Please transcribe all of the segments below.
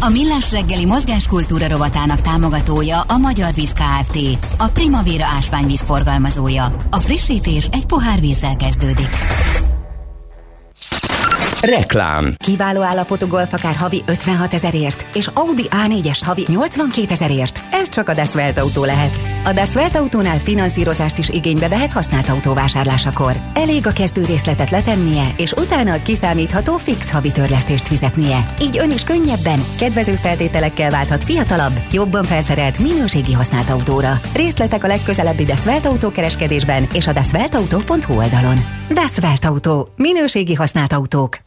A Millás reggeli mozgáskultúra rovatának támogatója a Magyar Víz Kft. A Primavera ásványvíz forgalmazója. A frissítés egy pohár vízzel kezdődik. Reklám. Kiváló állapotú Golf akár havi 56 000-ért, és Audi A4-es havi 82 000-ért. Ez csak a Das Welt Autó lehet. A Das Welt Autónál finanszírozást is igénybe vehet használt autó vásárlásakor. Elég a kezdő részletet letennie, és utána a kiszámítható fix havi törlesztést fizetnie. Így ön is könnyebben, kedvező feltételekkel válthat fiatalabb, jobban felszerelt minőségi használt autóra. Részletek a legközelebbi Das Welt Autó kereskedésben és a dasweltauto.hu oldalon. Das Welt Autó. Minőségi használt autók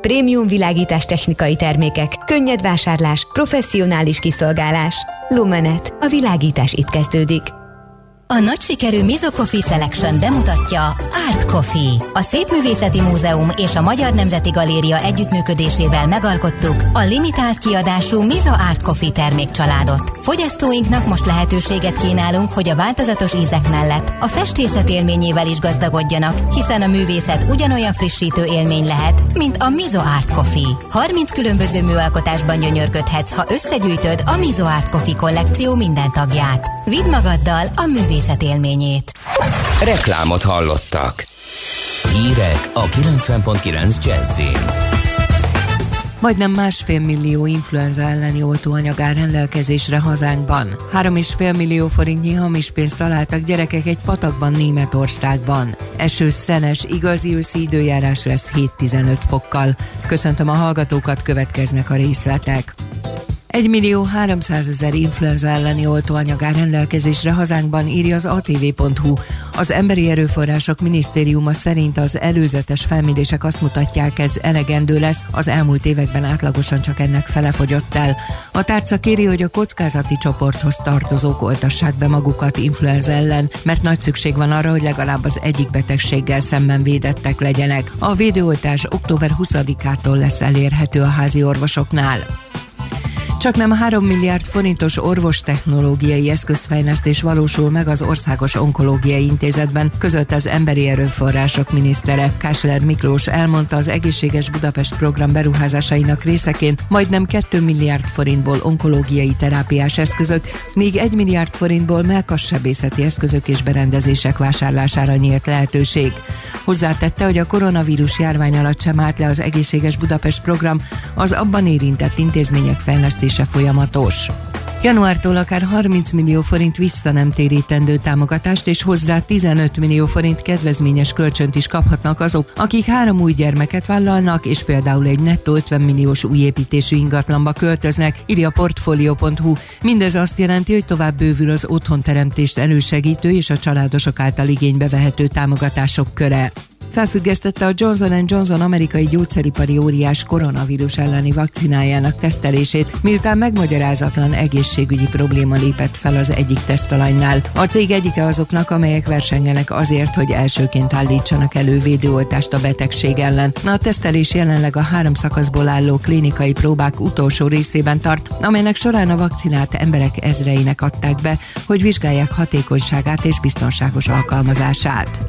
Prémium világítás technikai termékek, könnyed vásárlás, professzionális kiszolgálás. Lumenet. A világítás itt kezdődik. A nagy sikerű Mizo Coffee Selection bemutatja Art Coffee. A Szép Művészeti Múzeum és a Magyar Nemzeti Galéria együttműködésével megalkottuk a limitált kiadású Mizo Art Coffee termékcsaládot. Fogyasztóinknak most lehetőséget kínálunk, hogy a változatos ízek mellett a festészet élményével is gazdagodjanak, hiszen a művészet ugyanolyan frissítő élmény lehet, mint a Mizo Art Coffee. 30 különböző műalkotásban gyönyörködhetsz, ha összegyűjtöd a Mizo Art Coffee kollekció minden tagját. Vidd magaddal a művészetélményét. Reklámot hallottak. Hírek a 90.9 Jazz-én. Majdnem 1,5 millió influenza elleni oltóanyag áll rendelkezésre hazánkban. 3,5 millió forintnyi hamis pénzt találtak gyerekek egy patakban Németországban. Esős, szenes, igazi őszi időjárás lesz 7-15 fokkal. Köszöntöm a hallgatókat, következnek a részletek. 1.300.000 influenza elleni oltóanyag áll rendelkezésre hazánkban, írja az ATV.hu. Az Emberi Erőforrások Minisztériuma szerint az előzetes felmérések azt mutatják, ez elegendő lesz, az elmúlt években átlagosan csak ennek fele fogyott el. A tárca kéri, hogy a kockázati csoporthoz tartozók oltassák be magukat influenza ellen, mert nagy szükség van arra, hogy legalább az egyik betegséggel szemben védettek legyenek. A védőoltás október 20-ától lesz elérhető a házi orvosoknál. Csaknem 3 milliárd forintos orvostechnológiai eszközfejlesztés valósul meg az Országos Onkológiai Intézetben, közölt az Emberi Erőforrások minisztere. Kásler Miklós elmondta, az Egészséges Budapest program beruházásainak részeként majdnem 2 milliárd forintból onkológiai terápiás eszközök, míg 1 milliárd forintból mellkassebészeti eszközök és berendezések vásárlására nyílt lehetőség. Hozzátette, hogy a koronavírus járvány alatt sem állt le az Egészséges Budapest program, az abban érintett intézmények fejlesztése folyamatos. Januártól akár 30 millió forint vissza nem térítendő támogatást és hozzá 15 millió forint kedvezményes kölcsönt is kaphatnak azok, akik 3 új gyermeket vállalnak és például egy nettó 50 milliós újépítésű ingatlanba költöznek, írja a portfolio.hu. Mindez azt jelenti, hogy tovább bővül az otthonteremtést elősegítő és a családosok által igénybe vehető támogatások köre. Felfüggesztette a Johnson & Johnson amerikai gyógyszeripari óriás koronavírus elleni vakcinájának tesztelését, miután megmagyarázatlan egészségügyi probléma lépett fel az egyik tesztalanynál. A cég egyike azoknak, amelyek versengenek azért, hogy elsőként állítsanak elő védőoltást a betegség ellen. A tesztelés jelenleg a 3 szakaszból álló klinikai próbák utolsó részében tart, amelynek során a vakcinát emberek ezreinek adták be, hogy vizsgálják hatékonyságát és biztonságos alkalmazását.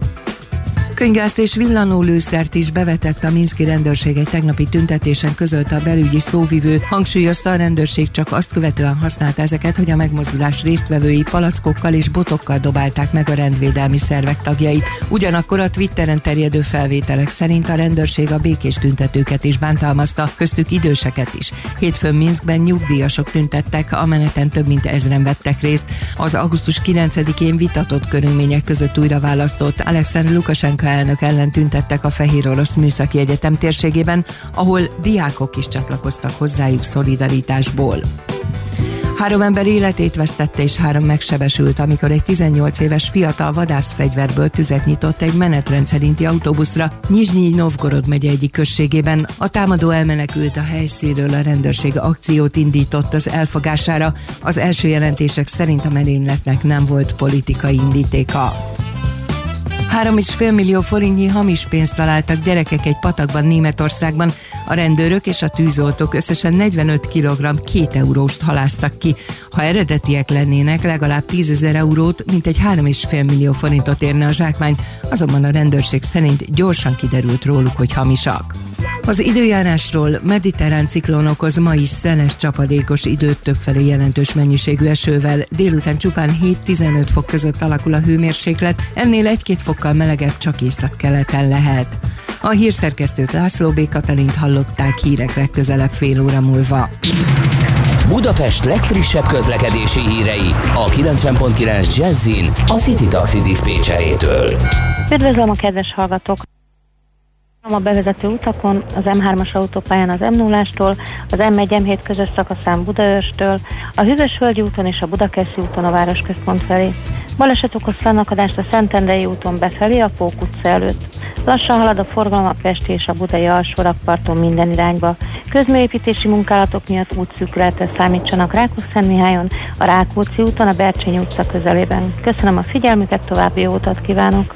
Könygázt és villanólőszert is bevetett a minszki rendőrség egy tegnapi tüntetésen, közölte a belügyi szóvivő. Hangsúlyozta, a rendőrség csak azt követően használta ezeket, hogy a megmozdulás résztvevői palackokkal és botokkal dobálták meg a rendvédelmi szervek tagjait. Ugyanakkor a Twitteren terjedő felvételek szerint a rendőrség a békés tüntetőket is bántalmazta, köztük időseket is. Hétfőn Minszkben nyugdíjasok tüntettek, a meneten több mint 1000-en vettek részt. Az augusztus 9-én vitatott körülmények között újra választott Alexander Lukasenko munkaelnök ellen tüntettek a Fehér Orosz Műszaki Egyetem térségében, ahol diákok is csatlakoztak hozzájuk szolidaritásból. 3 ember életét vesztette és 3 megsebesült, amikor egy 18 éves fiatal vadászfegyverből tüzet nyitott egy menetrend szerinti autóbuszra Nyizsnyi-Novgorod megye egyik községében. A támadó elmenekült a helyszínről, a rendőrség akciót indított az elfogására. Az első jelentések szerint a merényletnek nem volt politikai indítéka. 3,5 millió forintnyi hamis pénzt találtak gyerekek egy patakban Németországban. A rendőrök és a tűzoltók összesen 45 kg 2 euróst haláztak ki. Ha eredetiek lennének, legalább 10 000 eurót, mintegy 3,5 millió forintot érne a zsákmány, azonban a rendőrség szerint gyorsan kiderült róluk, hogy hamisak. Az időjárásról: mediterrán ciklon okoz ma is szeles, csapadékos időt többfelé jelentős mennyiségű esővel. Délután csupán 7-15 fok között alakul a hőmérséklet, ennél 1-2 fokkal melegebb csak északkeleten lehet. A hírszerkesztőt, László B. Katalint hallották. Hírek legközelebb fél óra múlva. Budapest legfrissebb közlekedési hírei a 90.9 Jazzin a City Taxi Dispécserétől. Üdvözlöm a kedves hallgatók! A bevezető utakon, az M3-as autópályán az M0-ástól, az M1-M7 közös szakaszán Budaörstől, a Hűvösvölgyi úton és a Budakeszi úton a városközpont felé. Baleset okoz fennakadást a Szentendrei úton befelé, a Pók utca előtt. Lassan halad a forgalom a Pesti és a Budai alsó rakparton minden irányba. Közműépítési munkálatok miatt útszűkületre számítsanak Rákosszentmihályon, a Rákóczi úton, a Bercsény utca közelében. Köszönöm a figyelmüket, további jó utat kívánok!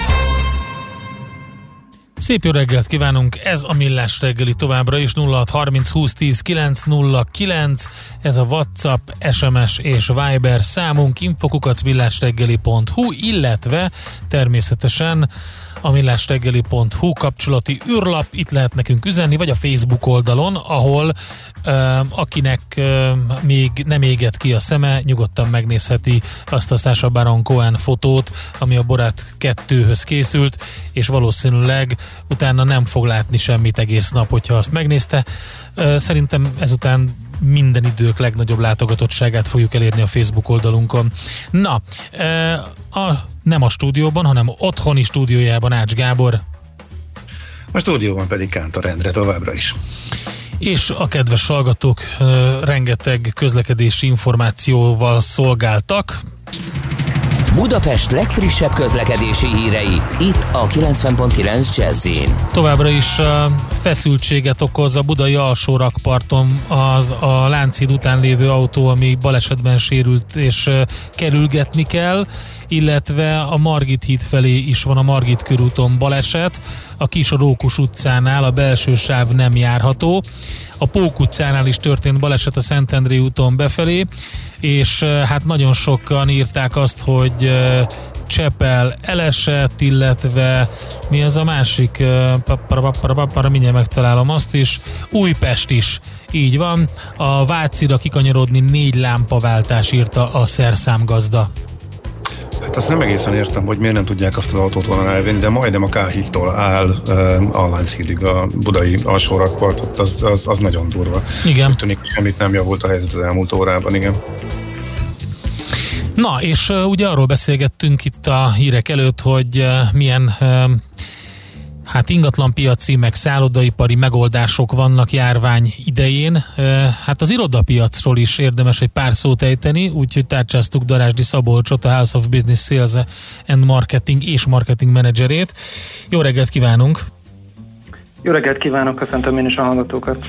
Szép jó reggelt kívánunk, ez a Millás reggeli továbbra is, 0630 20 10 909, ez a WhatsApp, SMS és Viber számunk, info@millasreggeli.hu, illetve természetesen a millasreggeli.hu kapcsolati űrlap, itt lehet nekünk üzenni, vagy a Facebook oldalon, ahol akinek még nem égett ki a szeme, nyugodtan megnézheti azt a Sacha Baron Cohen fotót, ami a Borat 2-höz készült, és valószínűleg utána nem fog látni semmit egész nap, hogyha azt megnézte. Szerintem ezután minden idők legnagyobb látogatottságát fogjuk elérni a Facebook oldalunkon. Na, nem a stúdióban, hanem otthoni stúdiójában Ács Gábor. A stúdióban pedig Kántor Endre továbbra is. És a kedves hallgatók rengeteg közlekedési információval szolgáltak. Budapest legfrissebb közlekedési hírei, itt a 90.9 Jazz-én. Továbbra is feszültséget okoz a budai alsó rakparton az a Lánchíd után lévő autó, ami balesetben sérült, és kerülgetni kell, illetve a Margit híd felé is van a Margit körúton baleset, a Kis Rókus utcánál a belső sáv nem járható, a Pók utcánál is történt baleset a Szentendrei úton befelé, és hát nagyon sokan írták azt, hogy Csepel elesett, illetve mi az a másik, mindjárt megtalálom azt is, Újpest is, így van, a Vácira kikanyarodni 4 lámpaváltás, írta a szerszámgazda. Hát azt nem egészen értem, hogy miért nem tudják azt az autót volna elvenni, de majdnem a K-hídtól áll a Lánchídig a budai alsó rakpart, az nagyon durva. Igen. Úgy tűnik, semmit nem javult a helyzet az elmúlt órában, igen. Na, és ugye arról beszélgettünk itt a hírek előtt, hogy milyen ingatlanpiaci, meg szállodaipari megoldások vannak járvány idején. Hát az irodapiacról is érdemes egy pár szót ejteni, úgyhogy tárcsáztuk Darázsdi Szabolcsot, a House of Business Sales and Marketing és Marketing Managerét. Jó reggelt kívánunk! Jó reggelt kívánok, köszöntöm én is a hallgatókat!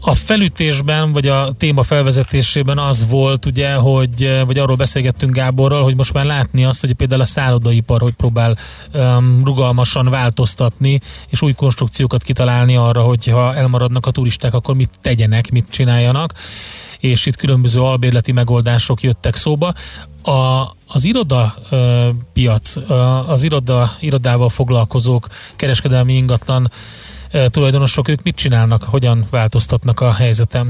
A felütésben, vagy a téma felvezetésében az volt, ugye, hogy, vagy arról beszélgettünk Gáborral, hogy most már látni azt, hogy például a szállodaipar, hogy próbál rugalmasan változtatni, és új konstrukciókat kitalálni arra, hogy ha elmaradnak a turisták, akkor mit tegyenek, mit csináljanak, és itt különböző albérleti megoldások jöttek szóba. Az irodapiac, az irodával foglalkozók, kereskedelmi ingatlan tulajdonosok, ők mit csinálnak, hogyan változtatnak a helyzetem?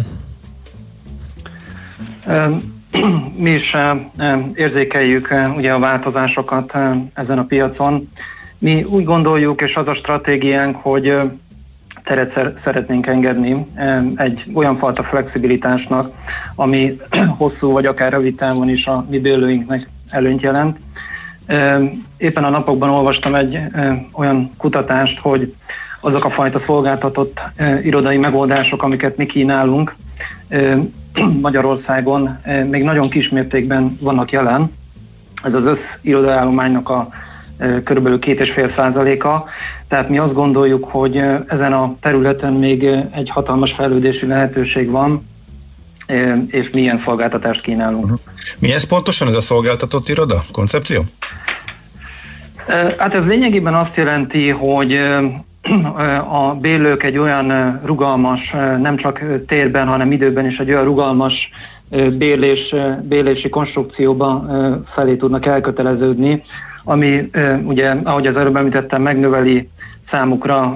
Mi is érzékeljük ugye a változásokat ezen a piacon. Mi úgy gondoljuk, és az a stratégiánk, hogy teret szeretnénk engedni egy olyan fajta flexibilitásnak, ami hosszú vagy akár rövid távon is a mi bérlőinknek előnyt jelent. Éppen a napokban olvastam egy olyan kutatást, hogy azok a fajta szolgáltatott irodai megoldások, amiket mi kínálunk Magyarországon, még nagyon kis mértékben vannak jelen. Ez az összirodaállománynak a körülbelül 2,5%-a. Tehát mi azt gondoljuk, hogy ezen a területen még egy hatalmas fejlődési lehetőség van, és milyen szolgáltatást kínálunk. Mi ez pontosan, ez a szolgáltatott iroda koncepció? Hát ez lényegében azt jelenti, hogy a bérlők egy olyan rugalmas, nem csak térben, hanem időben is egy olyan rugalmas bérlési konstrukcióba felé tudnak elköteleződni, ami ugye, ahogy az előbb említettem, megnöveli számukra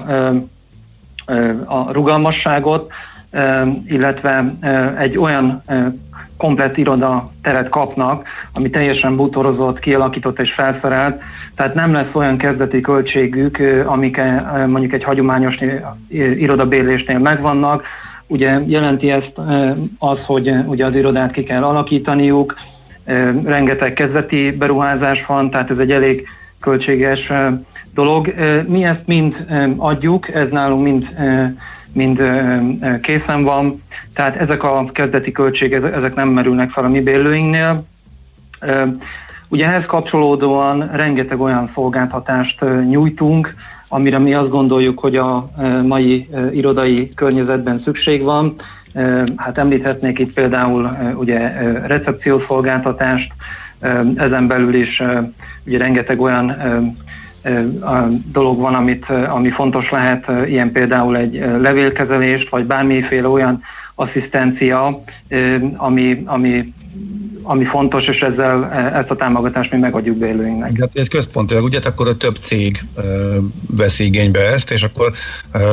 a rugalmasságot, illetve egy olyan komplett iroda teret kapnak, ami teljesen bútorozott, kialakított és felszerelt, tehát nem lesz olyan kezdeti költségük, amik mondjuk egy hagyományos irodabérlésnél megvannak. Ugye jelenti ezt az, hogy ugye az irodát ki kell alakítaniuk, rengeteg kezdeti beruházás van, tehát ez egy elég költséges dolog. Mi ezt mind adjuk, ez nálunk mind készen van, tehát ezek a kezdeti költségek, ezek nem merülnek fel a mi bérlőinknél. Ugye ehhez kapcsolódóan rengeteg olyan szolgáltatást nyújtunk, amire mi azt gondoljuk, hogy a mai irodai környezetben szükség van. Hát említhetnék itt például ugye recepciószolgáltatást, ezen belül is ugye rengeteg olyan dolog van, ami fontos lehet, ilyen például egy levélkezelést, vagy bármiféle olyan asszisztencia, ami fontos, és ezzel ezt a támogatást mi megadjuk bérlőinknek. Hát ez központilag, ugye, akkor a több cég vesz igénybe ezt, és akkor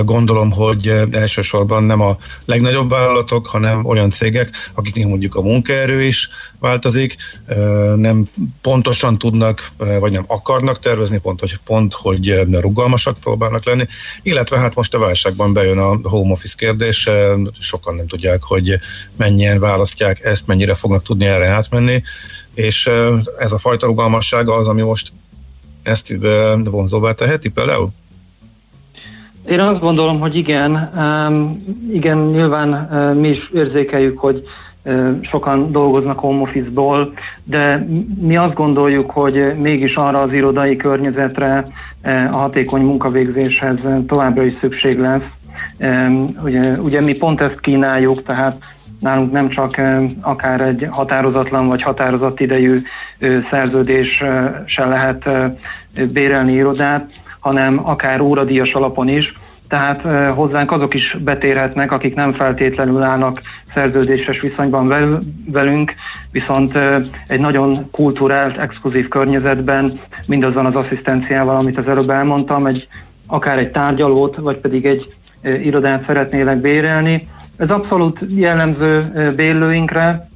gondolom, hogy elsősorban nem a legnagyobb vállalatok, hanem olyan cégek, akiknek mondjuk a munkaerő is változik, nem pontosan tudnak, vagy nem akarnak tervezni, hogy rugalmasak próbálnak lenni, illetve hát most a válságban bejön a home office kérdés, sokan nem tudják, hogy mennyien választják ezt, mennyire fognak tudni erre átmenni, és ez a fajta rugalmassága az, ami most ezt vonzóvá teheti például? Én azt gondolom, hogy igen. Igen, nyilván mi is érzékeljük, hogy sokan dolgoznak home office-ból, de mi azt gondoljuk, hogy mégis arra az irodai környezetre, a hatékony munkavégzéshez továbbra is szükség lesz. Ugye mi pont ezt kínáljuk, tehát nálunk nem csak akár egy határozatlan vagy határozott idejű szerződéssel lehet bérelni irodát, hanem akár óradíjas alapon is. Tehát hozzánk azok is betérhetnek, akik nem feltétlenül állnak szerződéses viszonyban velünk, viszont egy nagyon kulturált, exkluzív környezetben, mindazon az asszisztenciával, amit az előbb elmondtam, akár egy tárgyalót, vagy pedig egy irodát szeretnélek bérelni. Ez abszolút jellemző bérlőinkre.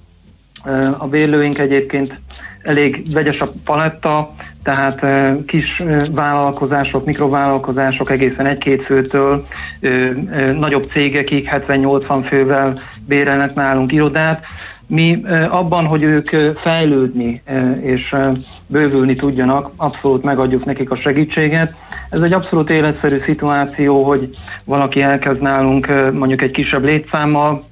A bérlőink egyébként elég vegyes a paletta, tehát kis vállalkozások, mikrovállalkozások egészen 1-2 főtől nagyobb cégekig 70-80 fővel bérelnek nálunk irodát. Mi abban, hogy ők fejlődni és bővülni tudjanak, abszolút megadjuk nekik a segítséget. Ez egy abszolút életszerű szituáció, hogy valaki elkezd nálunk mondjuk egy kisebb létszámmal,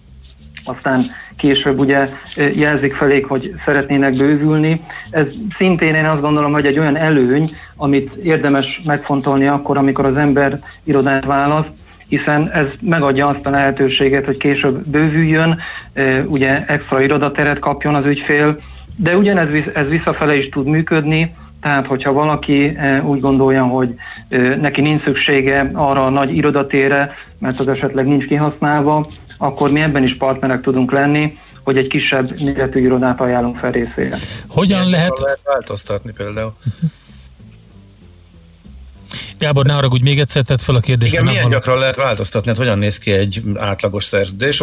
aztán később ugye jelzik felék, hogy szeretnének bővülni. Ez szintén én azt gondolom, hogy egy olyan előny, amit érdemes megfontolni akkor, amikor az ember irodát választ, hiszen ez megadja azt a lehetőséget, hogy később bővüljön, ugye extra irodateret kapjon az ügyfél, de ugyanez visszafele is tud működni, tehát hogyha valaki úgy gondolja, hogy neki nincs szüksége arra a nagy irodatérre, mert az esetleg nincs kihasználva, akkor mi ebben is partnerek tudunk lenni, hogy egy kisebb méretű irodát ajánlunk fel részére. Hogyan lehet változtatni például? Gábor, ne haragudj, még egyszer tett fel a kérdést. Igen, milyen gyakran lehet változtatni? Hát hogyan néz ki egy átlagos szerződés?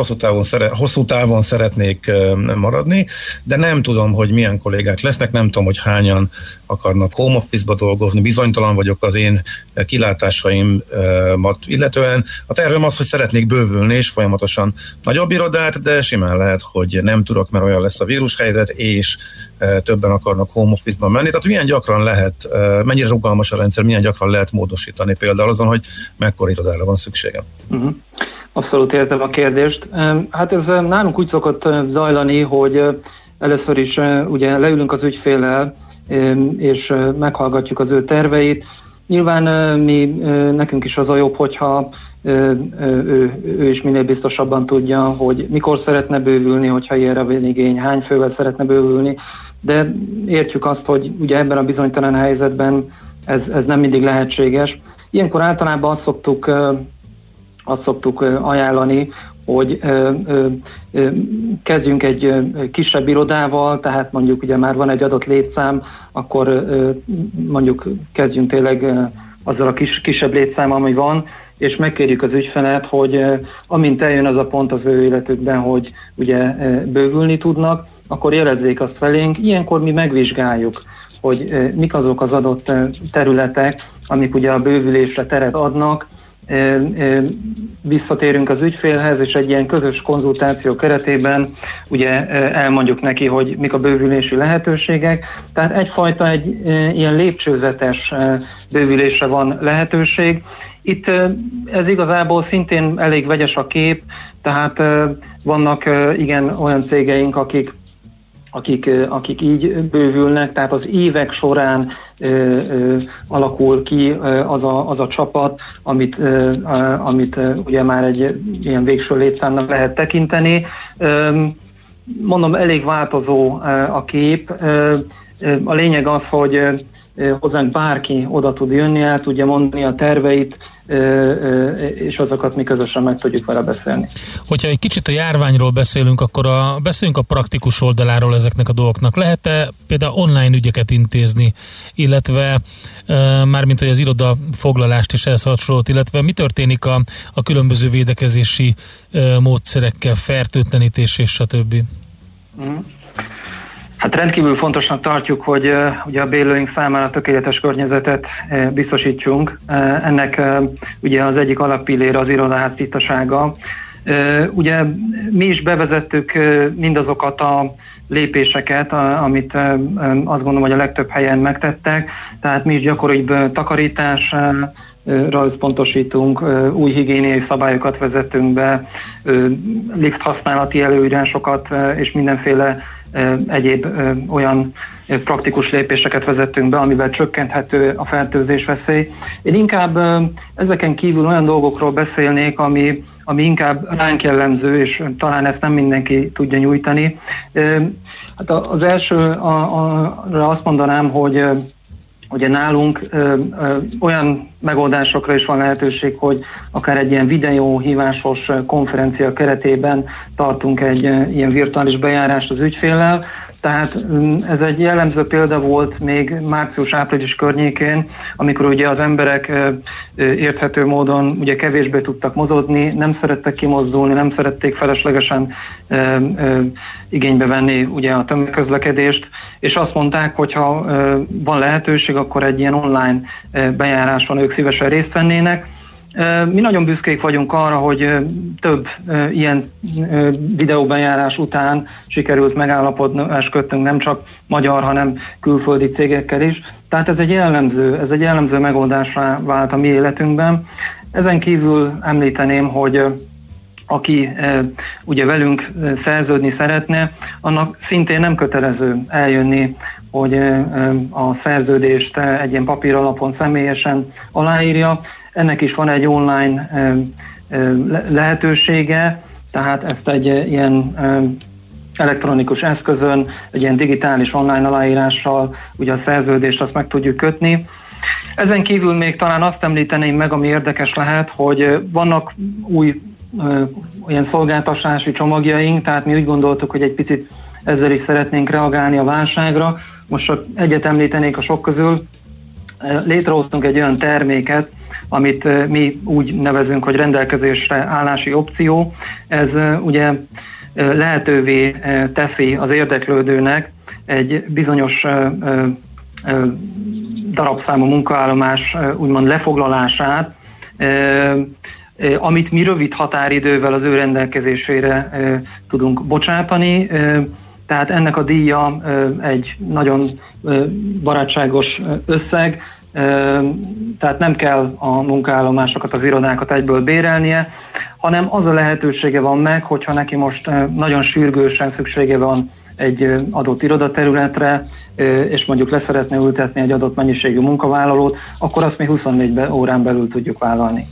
Hosszú távon szeretnék maradni, de nem tudom, hogy milyen kollégák lesznek, nem tudom, hogy hányan akarnak home office-ba dolgozni, bizonytalan vagyok az én kilátásaimat illetően. A tervem az, hogy szeretnék bővülni, és folyamatosan nagyobb irodát, de simán lehet, hogy nem tudok, mert olyan lesz a vírushelyzet, és többen akarnak home office-ban menni. Tehát milyen gyakran lehet, mennyire rugalmas a rendszer, milyen gyakran lehet módosítani például azon, hogy mekkora irodára van szükségem. Abszolút értem a kérdést. Hát ez nálunk úgy szokott zajlani, hogy először is ugye leülünk az ügyféllel, és meghallgatjuk az ő terveit. Nyilván nekünk is az a jobb, hogyha ő is minél biztosabban tudja, hogy mikor szeretne bővülni, hogyha ilyenre van igény, hány fővel szeretne bővülni, de értjük azt, hogy ugye ebben a bizonytalan helyzetben ez nem mindig lehetséges. Ilyenkor általában azt szoktuk ajánlani, hogy kezdjünk egy kisebb irodával, tehát mondjuk ugye már van egy adott létszám, akkor mondjuk kezdjünk tényleg azzal a kisebb létszám, ami van, és megkérjük az ügyfelet, hogy amint eljön az a pont az ő életükben, hogy ugye bővülni tudnak, akkor jelezzék azt felénk. Ilyenkor mi megvizsgáljuk, hogy mik azok az adott területek, amik ugye a bővülésre teret adnak. Visszatérünk az ügyfélhez, és egy ilyen közös konzultáció keretében ugye elmondjuk neki, hogy mik a bővülési lehetőségek. Tehát egyfajta egy ilyen lépcsőzetes bővülésre van lehetőség. Itt ez igazából szintén elég vegyes a kép, tehát vannak igen olyan cégeink, akik így bővülnek, tehát az évek során alakul ki az a csapat, amit ugye már egy ilyen végső létszámnak lehet tekinteni. Mondom, elég változó a kép. A lényeg az, hogy hozzánk bárki oda tud jönni, el tudja mondani a terveit, és azokat mi közösen meg tudjuk vele beszélni. Hogyha egy kicsit a járványról beszélünk, akkor beszéljünk a praktikus oldaláról ezeknek a dolgoknak. Lehet-e például online ügyeket intézni, illetve mármint, hogy az iroda foglalást is ehhez hasonlót, illetve mi történik a különböző védekezési módszerekkel, fertőtlenítés és stb.? Hát rendkívül fontosnak tartjuk, hogy ugye a bérlőink számára tökéletes környezetet biztosítsunk. Ennek ugye az egyik alappillére az irodaház tisztasága. Ugye mi is bevezettük mindazokat a lépéseket, amit azt gondolom, hogy a legtöbb helyen megtettek. Tehát mi is gyakoribb takarítás, összpontosítunk, új higiéniai szabályokat vezetünk be, lift használati előírásokat és mindenféle egyéb olyan praktikus lépéseket vezettünk be, amivel csökkenthető a fertőzés veszély. Én inkább ezeken kívül olyan dolgokról beszélnék, ami inkább ránk jellemző, és talán ezt nem mindenki tudja nyújtani. Hát az első, azt mondanám, hogy ugye nálunk olyan megoldásokra is van lehetőség, hogy akár egy ilyen videóhívásos konferencia keretében tartunk egy ilyen virtuális bejárást az ügyféllel. Tehát ez egy jellemző példa volt még március-április környékén, amikor ugye az emberek érthető módon ugye kevésbé tudtak mozogni, nem szerettek kimozdulni, nem szerették feleslegesen igénybe venni ugye a tömegközlekedést, és azt mondták, hogy ha van lehetőség, akkor egy ilyen online bejáráson ők szívesen részt vennének. Mi nagyon büszkék vagyunk arra, hogy több ilyen videóbejárás után sikerült megállapodást kötnünk nem csak magyar, hanem külföldi cégekkel is. Tehát ez egy jellemző megoldásra vált a mi életünkben. Ezen kívül említeném, hogy aki ugye velünk szerződni szeretne, annak szintén nem kötelező eljönni, hogy a szerződést egy ilyen papír alapon személyesen aláírja. Ennek is van egy online lehetősége, tehát ezt egy ilyen elektronikus eszközön, egy ilyen digitális online aláírással ugye a szerződést azt meg tudjuk kötni. Ezen kívül még talán azt említeném meg, ami érdekes lehet, hogy vannak új ilyen szolgáltatási csomagjaink, tehát mi úgy gondoltuk, hogy egy picit ezzel is szeretnénk reagálni a válságra. Most csak egyet említenék a sok közül. Létrehoztunk egy olyan terméket, amit mi úgy nevezünk, hogy rendelkezésre állási opció. Ez ugye lehetővé teszi az érdeklődőnek egy bizonyos darabszámú munkaállomás úgymond lefoglalását, amit mi rövid határidővel az ő rendelkezésére tudunk bocsátani. Tehát ennek a díja egy nagyon barátságos összeg, tehát nem kell a munkaállomásokat, az irodákat egyből bérelnie, hanem az a lehetősége van meg, hogyha neki most nagyon sürgősen szüksége van egy adott irodaterületre, és mondjuk leszeretne ültetni egy adott mennyiségű munkavállalót, akkor azt mi 24 órán belül tudjuk vállalni.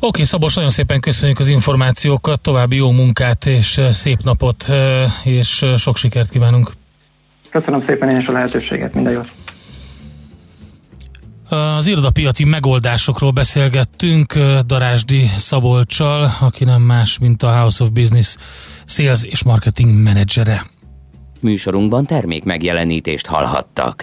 Oké, Szabos, nagyon szépen köszönjük az információkat, további jó munkát és szép napot, és sok sikert kívánunk. Köszönöm szépen én is a lehetőséget, minden jót. Az irodapiaci megoldásokról beszélgettünk Darázsdi Szabolccsal, aki nem más, mint a House of Business sales és marketing menedzsere. Műsorunkban termék megjelenítést hallhattak.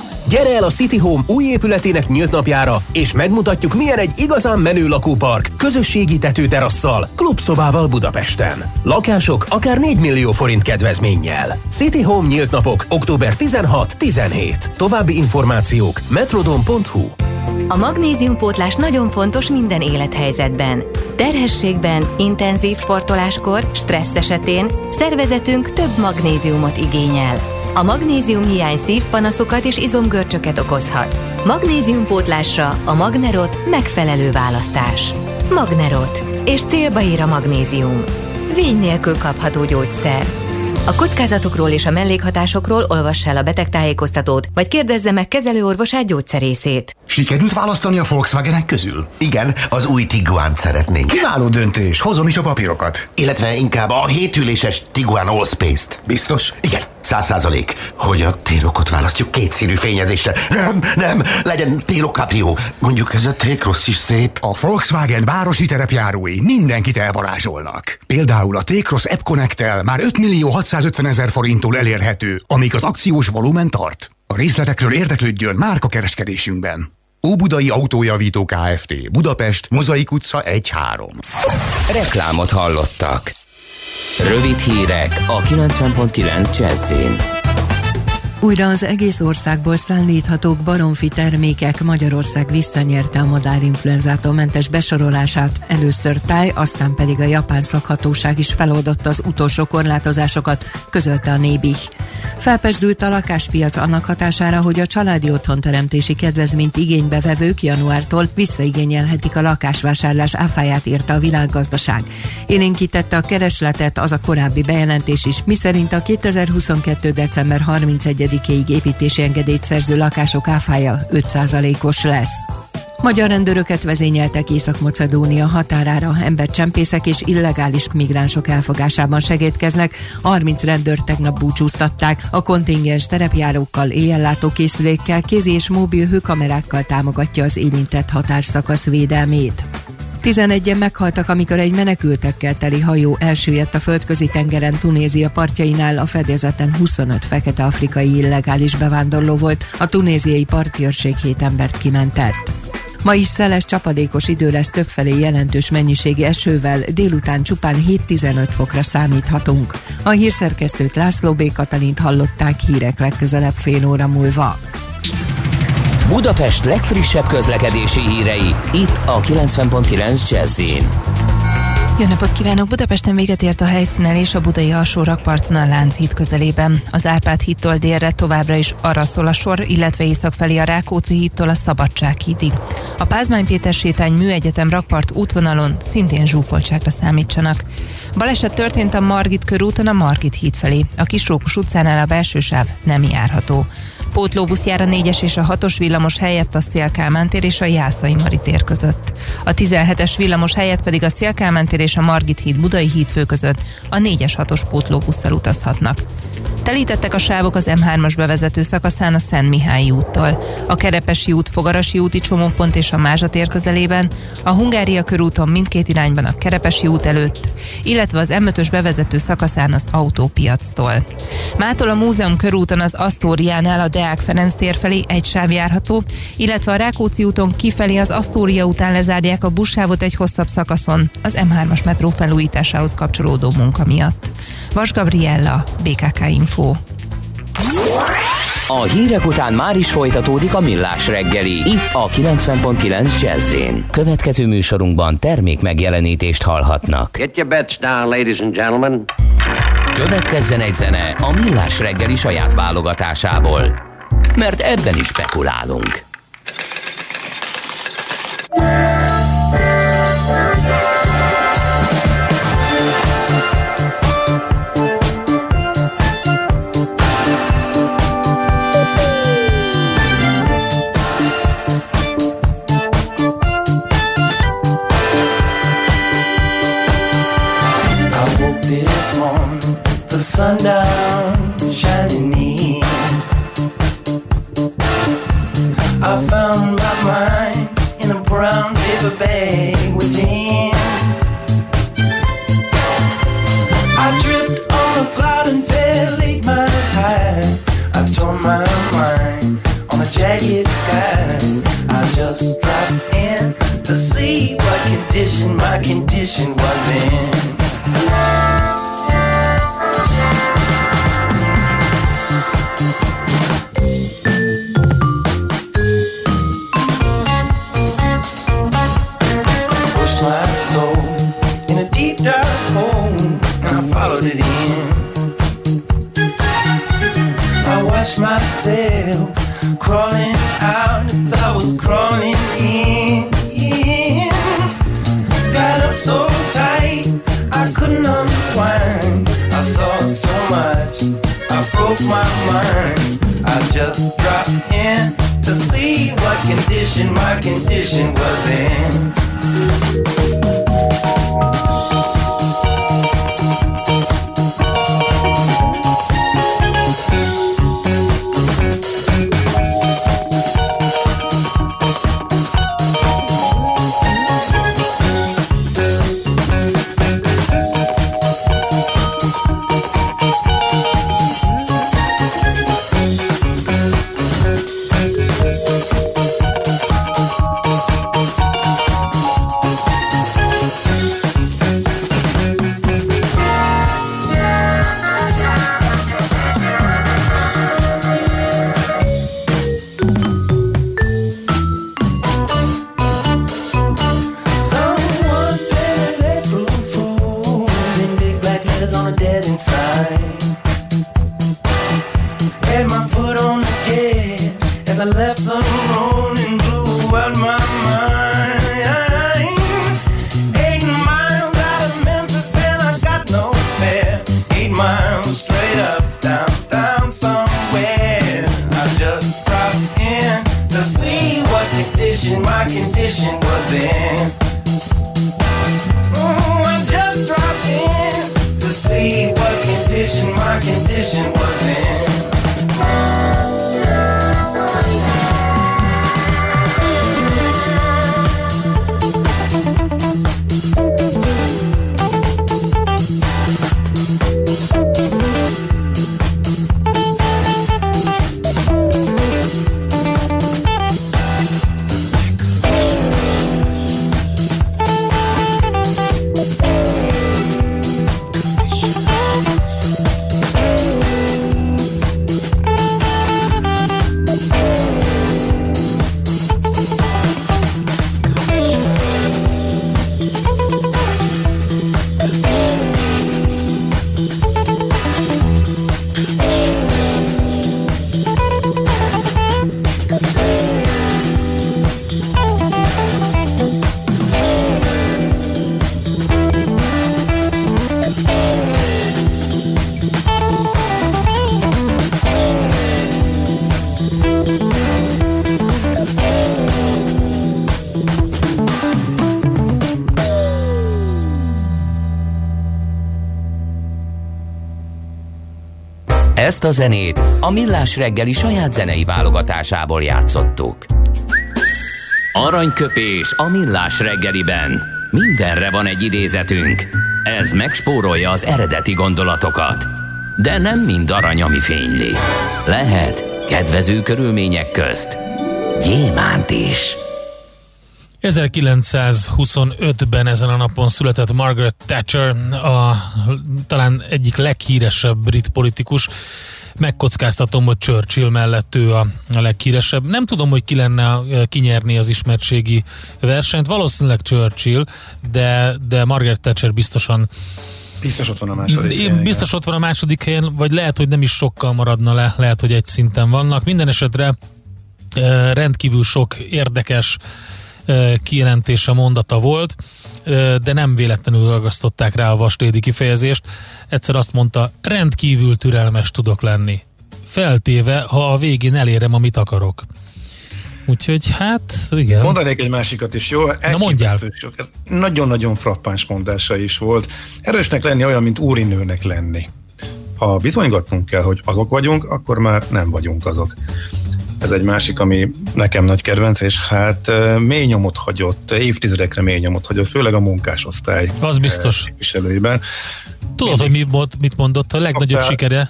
Gyere el a City Home új épületének nyílt napjára, és megmutatjuk, milyen egy igazán menő lakópark, közösségi tetőterasszal, klubszobával Budapesten. Lakások akár 4 millió forint kedvezménnyel. City Home nyílt napok október 16-17. További információk metrodom.hu. A magnéziumpótlás nagyon fontos minden élethelyzetben. Terhességben, intenzív sportoláskor, stressz esetén szervezetünk több magnéziumot igényel. A magnézium hiány szívpanaszokat és izomgörcsöket okozhat. Magnéziumpótlásra a Magnerot megfelelő választás. Magnerot. És célba ér a magnézium. Vény nélkül kapható gyógyszer. A kockázatokról és a mellékhatásokról olvass el a betegtájékoztatót, vagy kérdezze meg kezelőorvosát, gyógyszerészét. Sikerült választani a Volkswagenek közül? Igen, az új Tiguant szeretnénk. Kiváló döntés, hozom is a papírokat. Illetve inkább a hétüléses Tiguan Allspace-t. Biztos? Igen. 100%, hogy a télokot választjuk kétszínű fényezésre. Nem, legyen télokaprió. Mondjuk ez a T-Cross is szép. A Volkswagen városi terepjárói mindenkit elvarázsolnak. Például a T-Cross App Connect-tel már 5.650.000 forinttól elérhető, amíg az akciós volumen tart. A részletekről érdeklődjön márka kereskedésünkben. Óbudai Autójavító Kft. Budapest, Mozaik utca 1-3. Reklámot hallottak. Rövid hírek a 90.9 Jazz-én. Újra az egész országból szállíthatók baromfi termékek. Magyarország visszanyerte a madárinfluenzától mentes besorolását. Először Táj, aztán pedig a japán szakhatóság is feloldotta az utolsó korlátozásokat, közölte a Nébih. Felpesdült a lakáspiac annak hatására, hogy a családi otthonteremtési kedvezményt igénybe vevők januártól visszaigényelhetik a lakásvásárlás áfáját, írta a Világgazdaság. Élénkítette a keresletet az a korábbi bejelentés is, miszerint a 2022. december 31-ig építési engedélyt szerző lakások áfája 5%-os lesz. Magyar rendőröket vezényeltek Észak-Macedónia határára, embercsempészek és illegális migránsok elfogásában segédkeznek. 30 rendőrt tegnap búcsúztatták, a kontingens terepjárókkal, éjjellátókészülékkel, kézi és mobil hőkamerákkal támogatja az érintett határszakasz védelmét. 11-en meghaltak, amikor egy menekültekkel teli hajó elsüllyedt a földközi tengeren Tunézia partjainál, a fedélzeten 25 fekete afrikai illegális bevándorló volt, a tunéziai partőrség 7 embert kimentett. Ma is szeles, csapadékos idő lesz többfelé jelentős mennyiségi esővel, délután csupán 7-15 fokra számíthatunk. A hírszerkesztőt, László B. Katalint hallották. Hírek legközelebb fél óra múlva. Budapest legfrissebb közlekedési hírei, itt a 90.9 Jazz-én. Jó napot kívánok! Budapesten véget ért a helyszínen és a budai alsó rakparton a Lánchíd közelében. Az Árpád hídtól délre továbbra is arra szól a sor, illetve észak felé a Rákóczi hídtól a Szabadság hídig. A Pázmány Péter sétány Műegyetem rakpart útvonalon szintén zsúfoltságra számítsanak. Baleset történt a Margit körúton a Margit híd felé. A Kisrókus utcánál a belső sáv nem járható. Pótlóbusz jár a 4-es és a 6-os villamos helyett a Széll Kálmán tér és a Jászai Mari tér között. A 17-es villamos helyett pedig a Széll Kálmán tér és a Margit híd Budai hídfő között a 4-es 6-os pótlóbusszal utazhatnak. Telítettek a sávok az M3-as bevezető szakaszán a Szentmihályi úttól, a Kerepesi út, Fogarasi úti csomópont és a Mázsa tér közelében, a Hungária körúton mindkét irányban a Kerepesi út előtt, illetve az M5-ös bevezető szakaszán az Autópiactól. Mától a Múzeum körúton az Asztóriánál a Deák Ferenc tér felé egy sáv járható, illetve a Rákóczi úton kifelé az Asztória után lezárják a buszsávot egy hosszabb szakaszon, az M3-as metró felújításához kapcsolódó munka miatt. Vas Gabriella, BKK Info. A hírek után már is folytatódik a Millás reggeli, itt a 90.9 Jazz-én. Következő műsorunkban termék megjelenítést hallhatnak. Get your bets down, ladies and gentlemen. Következzen egy zene a Millás reggeli saját válogatásából, mert ebben is spekulálunk. The sundown shining me, I found my mind in a brown paper bag within. I tripped on a cloud and fell 8 miles high. I tore my mind on a jagged sky. I just dropped in to see what condition my condition was in. catch myself crawling out as I was crawling in. Got up so tight I couldn't unwind. I saw so much I broke my mind. I just dropped in to see what condition my condition was in. Ezt a zenét a Millás reggeli saját zenei válogatásából játszottuk. Aranyköpés a Millás reggeliben. Mindenre van egy idézetünk. Ez megspórolja az eredeti gondolatokat. De nem mind arany, ami fényli. Lehet kedvező körülmények közt gyémánt is. 1925-ben ezen a napon született Margaret Thatcher, a talán egyik leghíresebb brit politikus. Megkockáztatom, hogy Churchill mellett ő a leghíresebb. Nem tudom, hogy ki lenne kinyerni az ismertségi versenyt, valószínűleg Churchill, de Margaret Thatcher biztosan... Biztos ott van a második helyen. Biztos ott van a második helyen, vagy lehet, hogy nem is sokkal maradna le, lehet, hogy egy szinten vannak. Minden esetre rendkívül sok érdekes kijelentése, mondata volt, de nem véletlenül ragasztották rá a vastédi kifejezést. Egyszer azt mondta, rendkívül türelmes tudok lenni. Feltéve, ha a végén elérem, amit akarok. Úgyhogy hát, igen. Mondanék egy másikat is, jó? Na mondjál. Nagyon-nagyon frappáns mondása is volt. Erősnek lenni olyan, mint úrinőnek lenni. Ha bizonygatnunk kell, hogy azok vagyunk, akkor már nem vagyunk azok. Ez egy másik, ami nekem nagy kedvenc, és hát mély nyomot hagyott, évtizedekre mély nyomot hagyott, főleg a munkásosztály. Az biztos. Képviselőiben. Tudod, hogy mit mondott a legnagyobb sikere?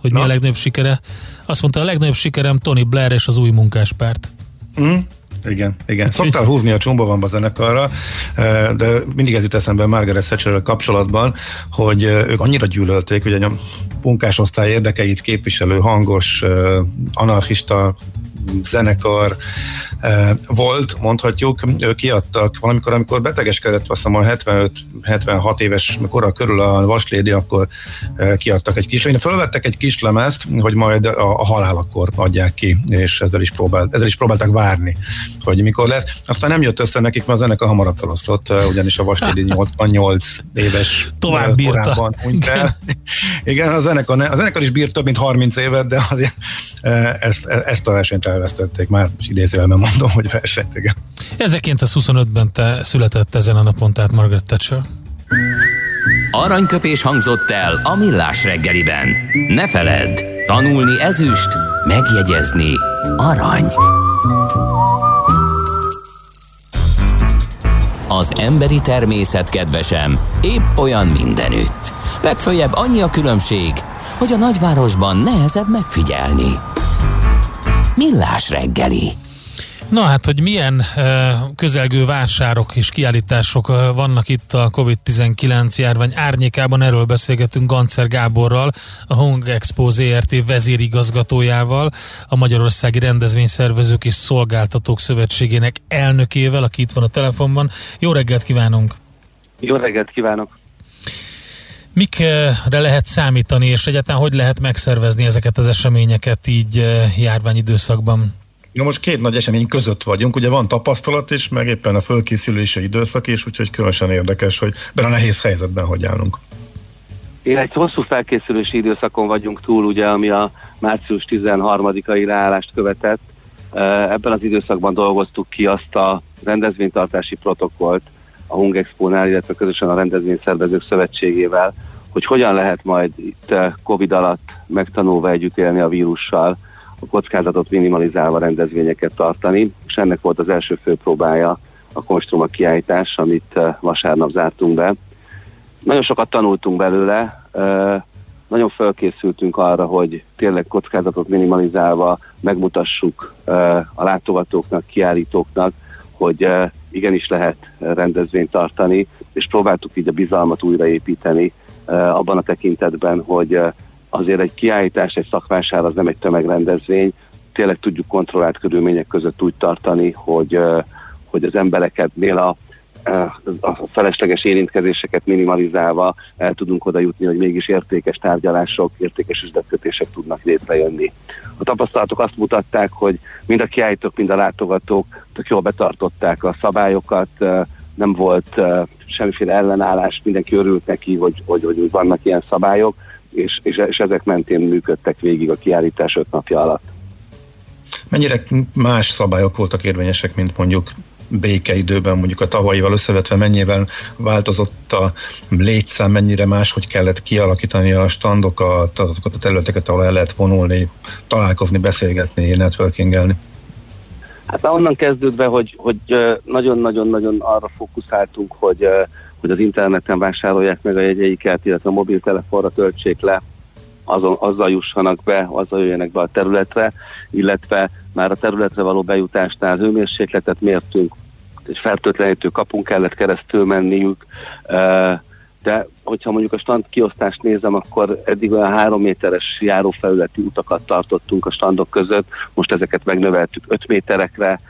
Hogy mi a legnagyobb sikere? Azt mondta, a legnagyobb sikerem Tony Blair és az új munkáspárt. Igen, igen. Szoktál húzni a Csumbavamba zenekarra, de mindig ez jut eszembe Margaret Thatcherrel kapcsolatban, hogy ők annyira gyűlölték, hogy a munkásosztály érdekeit képviselő, hangos, anarchista zenekar volt, mondhatjuk, kiadtak valamikor, amikor betegeskedett, azt hiszem, 75-76 éves kora körül a Vaslédi, akkor kiadtak egy kislemezt. Fölvettek egy kislemezt, hogy majd a halálakor adják ki, és ezzel is próbálták várni, hogy mikor lett. Aztán nem jött össze nekik, mert a zenekar hamarabb feloszlott, ugyanis a Vaslédi 88 éves korában hunyt el. Igen, a zenekar is bírt több mint 30 évet, de azért ezt a versenyt elvesztették, már is idézőjelben mondom, hogy versenyt, igen. 1925-ben született ezen a napon, tehát Margaret Thatcher. Aranyköpés hangzott el a Millás reggeliben. Ne feledd, tanulni ezüst, megjegyezni arany. Az emberi természet, kedvesem, épp olyan mindenütt. Legföljebb annyi a különbség, hogy a nagyvárosban nehezebb megfigyelni. Millás reggeli. Na hát, hogy milyen közelgő vásárok és kiállítások vannak itt a COVID-19 járvány árnyékában, erről beszélgetünk Gancer Gáborral, a Hung Expo ZRT vezérigazgatójával, a Magyarországi Rendezvényszervezők és Szolgáltatók Szövetségének elnökével, aki itt van a telefonban. Jó reggelt kívánunk! Jó reggelt kívánok! Mikre lehet számítani, és egyáltalán hogy lehet megszervezni ezeket az eseményeket így járványidőszakban? No, most két nagy esemény között vagyunk, ugye van tapasztalat is, meg éppen a fölkészülési időszak is, úgyhogy különösen érdekes, hogy benne a nehéz helyzetben hogy állunk. Én egy hosszú felkészülési időszakon vagyunk túl, ugye, ami a március 13-ai leállást követett. Ebben az időszakban dolgoztuk ki azt a rendezvénytartási protokollt a Hung Expo-nál, illetve közösen a Rendezvényszervezők Szövetségével, hogy hogyan lehet majd itt Covid alatt megtanulva együtt élni a vírussal, a kockázatot minimalizálva rendezvényeket tartani, és ennek volt az első főpróbája a Konstruma kiállítás, amit vasárnap zártunk be. Nagyon sokat tanultunk belőle, nagyon felkészültünk arra, hogy tényleg kockázatot minimalizálva megmutassuk a látogatóknak, kiállítóknak, hogy igenis lehet rendezvényt tartani, és próbáltuk így a bizalmat újraépíteni abban a tekintetben, hogy azért egy kiállítás, egy szakvásár az nem egy tömegrendezvény, tényleg tudjuk kontrollált körülmények között úgy tartani, hogy az embereknél a felesleges érintkezéseket minimalizálva el tudunk oda jutni, hogy mégis értékes tárgyalások, értékes üzletkötések tudnak létrejönni. A tapasztalatok azt mutatták, hogy mind a kiállítók, mind a látogatók tök jól betartották a szabályokat, nem volt semmiféle ellenállás, mindenki örült neki, hogy vannak ilyen szabályok, és ezek mentén működtek végig a kiállítás 5 napja alatt. Mennyire más szabályok voltak érvényesek, mint mondjuk békeidőben, mondjuk a tavalyival összevetve, mennyivel változott a létszám, mennyire máshogy kellett kialakítani a standokat, azokat a területeket, ahol el lehet vonulni, találkozni, beszélgetni, networkingelni? Hát onnan kezdődve, hogy nagyon-nagyon-nagyon arra fókuszáltunk, hogy az interneten vásárolják meg a jegyeiket, illetve a mobiltelefonra töltsék le, azzal jussanak be, azzal jöjjenek be a területre, illetve már a területre való bejutásnál hőmérsékletet mértünk, egy fertőtlenítő kapun kellett keresztül menniük, de hogyha mondjuk a stand kiosztást nézem, akkor eddig olyan 3 méteres járófelületi utakat tartottunk a standok között, most ezeket megnöveltük 5 méterekre,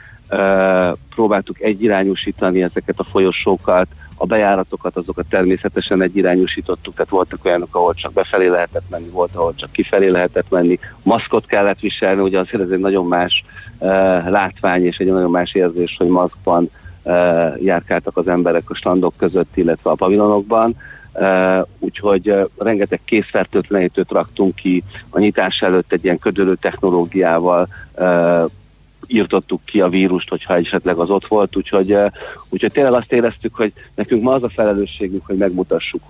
próbáltuk egyirányosítani ezeket a folyosókat, a bejáratokat azokat természetesen egyirányosítottuk, tehát voltak olyanok, ahol csak befelé lehetett menni, volt, ahol csak kifelé lehetett menni. Maszkot kellett viselni, ugye azért ez egy nagyon más látvány és egy nagyon más érzés, hogy maszkban járkáltak az emberek a standok között, illetve a pavilonokban. Úgyhogy rengeteg készfertőtlenítőt raktunk ki, a nyitás előtt egy ilyen ködölő technológiával írtottuk ki a vírust, hogyha esetleg az ott volt, úgyhogy tényleg azt éreztük, hogy nekünk ma az a felelősségünk, hogy megmutassuk,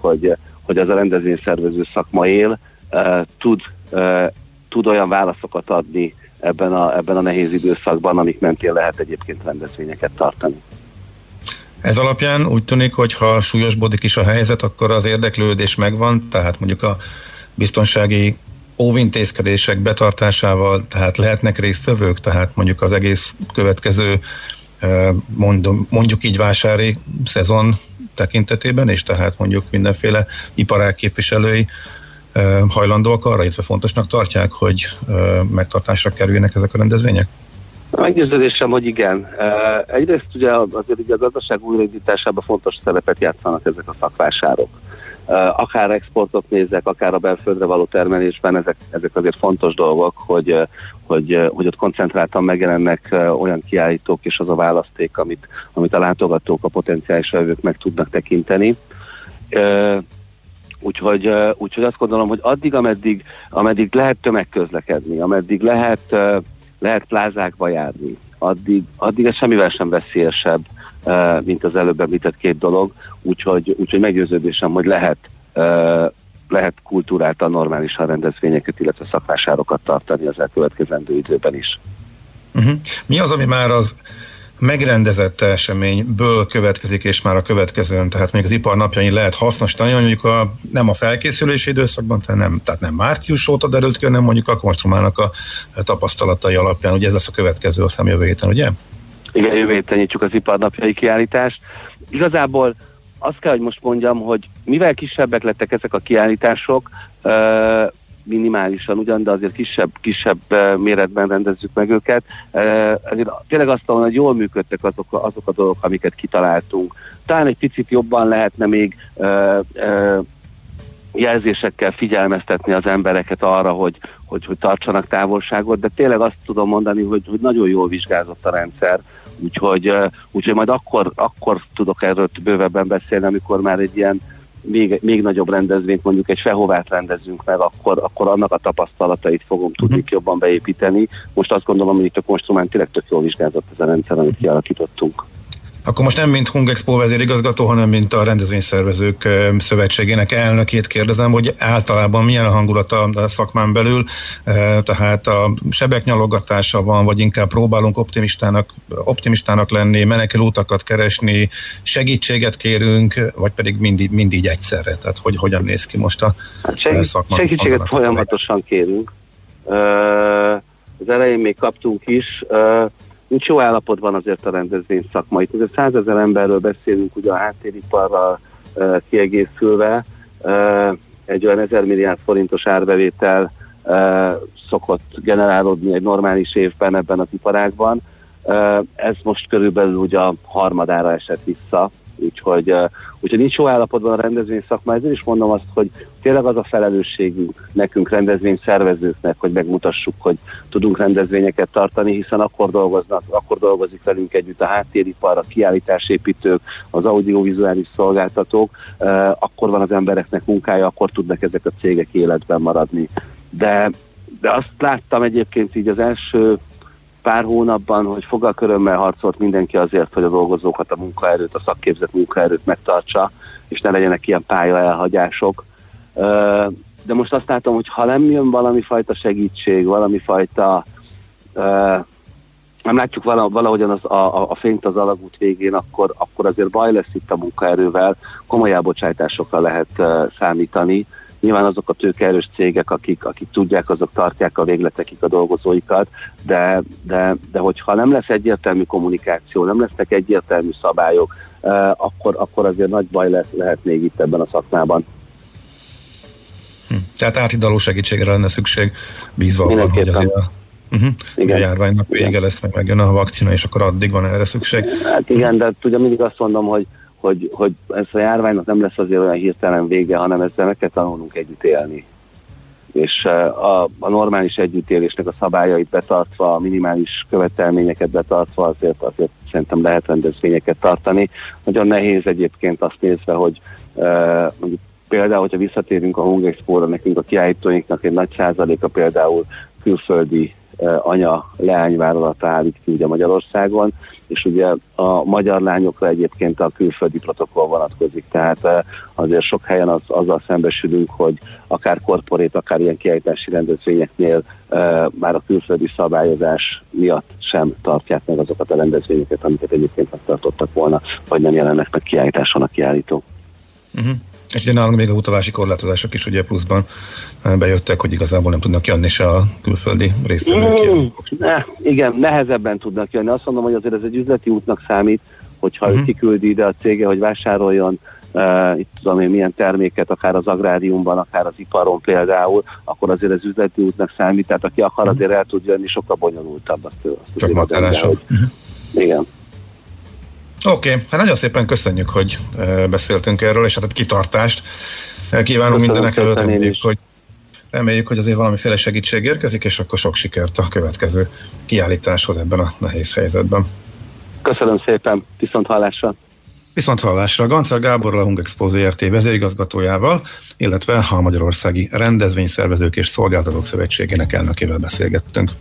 hogy az a rendezvényszervező szakma él, tud olyan válaszokat adni ebben a nehéz időszakban, amik mentén lehet egyébként rendezvényeket tartani. Ez alapján úgy tűnik, hogy ha súlyosbodik is a helyzet, akkor az érdeklődés megvan, tehát mondjuk a biztonsági óvintézkedések betartásával, tehát lehetnek résztvevők, tehát mondjuk az egész következő, mondjuk így vásári szezon tekintetében, és tehát mondjuk mindenféle iparág képviselői hajlandóak arra, illetve fontosnak tartják, hogy megtartásra kerüljenek ezek a rendezvények? Meggyőződésem, hogy igen. Egyrészt ugye azért a gazdaság újraindításában fontos szerepet játszanak ezek a szakvásárok. Akár exportot nézek, akár a belföldre való termelésben, ezek azért fontos dolgok, hogy ott koncentráltan megjelennek olyan kiállítók, és az a választék, amit a látogatók, a potenciális vevők meg tudnak tekinteni. Úgyhogy azt gondolom, hogy addig, ameddig lehet tömegközlekedni, ameddig lehet plázákba járni, addig ez semmivel sem veszélyesebb, mint az előbb említett két dolog, úgyhogy meggyőződésem, hogy lehet kultúráltan normálisan rendezvényeket, illetve szakvásárokat tartani az elkövetkezendő időben is. Uh-huh. Mi az, ami már az megrendezett eseményből következik, és már a következőn, tehát még az ipar napjain lehet hasznos tanulni, mondjuk nem a felkészülési időszakban, tehát nem március óta derült ki, hanem mondjuk a Konstrumának a tapasztalatai alapján, ugye ez lesz a következő, azt hiszem jövő héten, ugye? Igen, jövő héten nyitjuk az ipar napjai kiállítást. Igazából azt kell, hogy most mondjam, hogy mivel kisebbek lettek ezek a kiállítások, minimálisan ugyan, de azért kisebb méretben rendezzük meg őket. Ezért tényleg azt mondom, hogy jól működtek azok a dolgok, amiket kitaláltunk. Talán egy picit jobban lehetne még jelzésekkel figyelmeztetni az embereket arra, hogy tartsanak távolságot, de tényleg azt tudom mondani, hogy nagyon jól vizsgázott a rendszer, úgyhogy majd akkor tudok erről bővebben beszélni, amikor már egy ilyen még nagyobb rendezvényt, mondjuk egy Fehovát rendezünk meg, akkor annak a tapasztalatait fogom tudni jobban beépíteni. Most azt gondolom, hogy itt a Konstrumán tényleg tök jól vizsgázott ez a rendszer, amit kialakítottunk. Akkor most nem mint Hung Expo vezérigazgató, hanem mint a rendezvényszervezők szövetségének elnökét kérdezem, hogy általában milyen a hangulat a szakmán belül, tehát a sebek nyalogatása van, vagy inkább próbálunk optimistának lenni, menekülőutakat keresni, segítséget kérünk, vagy pedig mindig egyszerre, tehát hogy hogyan néz ki most a szakmán? Segítséget folyamatosan kérünk. Az elején még kaptunk is, nincs jó állapotban azért a rendezvény szakma. Itt azért 100 000 emberről beszélünk, ugye a háttériparral kiegészülve. Egy olyan 1000 milliárd forintos árbevétel szokott generálódni egy normális évben ebben az iparágban. Ez most körülbelül ugye a harmadára esett vissza. Úgyhogy nincs jó állapotban a rendezvény szakma, ezért is mondom azt, hogy tényleg az a felelősségünk nekünk rendezvényszervezőknek, hogy megmutassuk, hogy tudunk rendezvényeket tartani, hiszen akkor dolgozik velünk együtt a háttéripar, a kiállításépítők, az audiovizuális szolgáltatók, akkor van az embereknek munkája, akkor tudnak ezek a cégek életben maradni. De azt láttam egyébként így az első pár hónapban, hogy fogalkörömmel harcolt mindenki azért, hogy a dolgozókat, a munkaerőt, a szakképzett munkaerőt megtartsa, és ne legyenek ilyen pályaelhagyások. De most azt látom, hogy ha nem jön valami fajta segítség, valami fajta... Nem látjuk valahogyan a fényt az alagút végén, akkor azért baj lesz itt a munkaerővel, komoly elbocsájtásokra lehet számítani. Nyilván azok a tőkeerős cégek, akik tudják, azok tartják a végletekig a dolgozóikat, de hogyha nem lesz egyértelmű kommunikáció, nem lesznek egyértelmű szabályok, akkor azért nagy baj lehet még itt ebben a szakmában. Tehát áthidaló segítségre lenne szükség, bízva abban, hogy azért a járványnak vége lesz, meg megjön a vakcina, és akkor addig van erre szükség. Hát igen, de ugye mindig azt mondom, hogy ez a járványnak nem lesz azért olyan hirtelen vége, hanem ezzel meg kell tanulnunk együtt élni. És a normális együttélésnek a szabályait betartva, a minimális követelményeket betartva azért szerintem lehet rendezvényeket tartani. Nagyon nehéz egyébként azt nézve, hogy például, hogyha visszatérünk a Hung Expo-ra, nekünk a kiállítóinknak egy nagy százaléka például külföldi anya leányvállalata állít ki ugye Magyarországon, és ugye a magyar lányokra egyébként a külföldi protokoll vonatkozik, tehát azért sok helyen azzal szembesülünk, hogy akár korporét, akár ilyen kiállítási rendezvényeknél már a külföldi szabályozás miatt sem tartják meg azokat a rendezvényeket, amiket egyébként megtartottak volna, vagy nem jelennek meg kiállításon a kiállítók. Uh-huh. És ugye nálunk még a utazási korlátozások is ugye pluszban bejöttek, hogy igazából nem tudnak jönni se a külföldi résztvevők. Igen, nehezebben tudnak jönni. Azt mondom, hogy azért ez egy üzleti útnak számít, hogyha ő kiküldi ide a cége, hogy vásároljon itt tudom én milyen terméket, akár az agráriumban, akár az iparon például, akkor azért az üzleti útnak számít, tehát aki akar, azért el tud jönni, sokkal bonyolultabb. Azt csak macerásabb. Igen. Oké, hát nagyon szépen köszönjük, hogy beszéltünk erről, és hát a kitartást kívánunk mindenek előtt, reméljük, hogy azért valamiféle segítség érkezik, és akkor sok sikert a következő kiállításhoz ebben a nehéz helyzetben. Köszönöm szépen, viszont hallásra Ganczár Gáborral, a Hung Expo ZRT vezérigazgatójával, illetve a Magyarországi Rendezvényszervezők és Szolgáltatók Szövetségének elnökével beszélgettünk.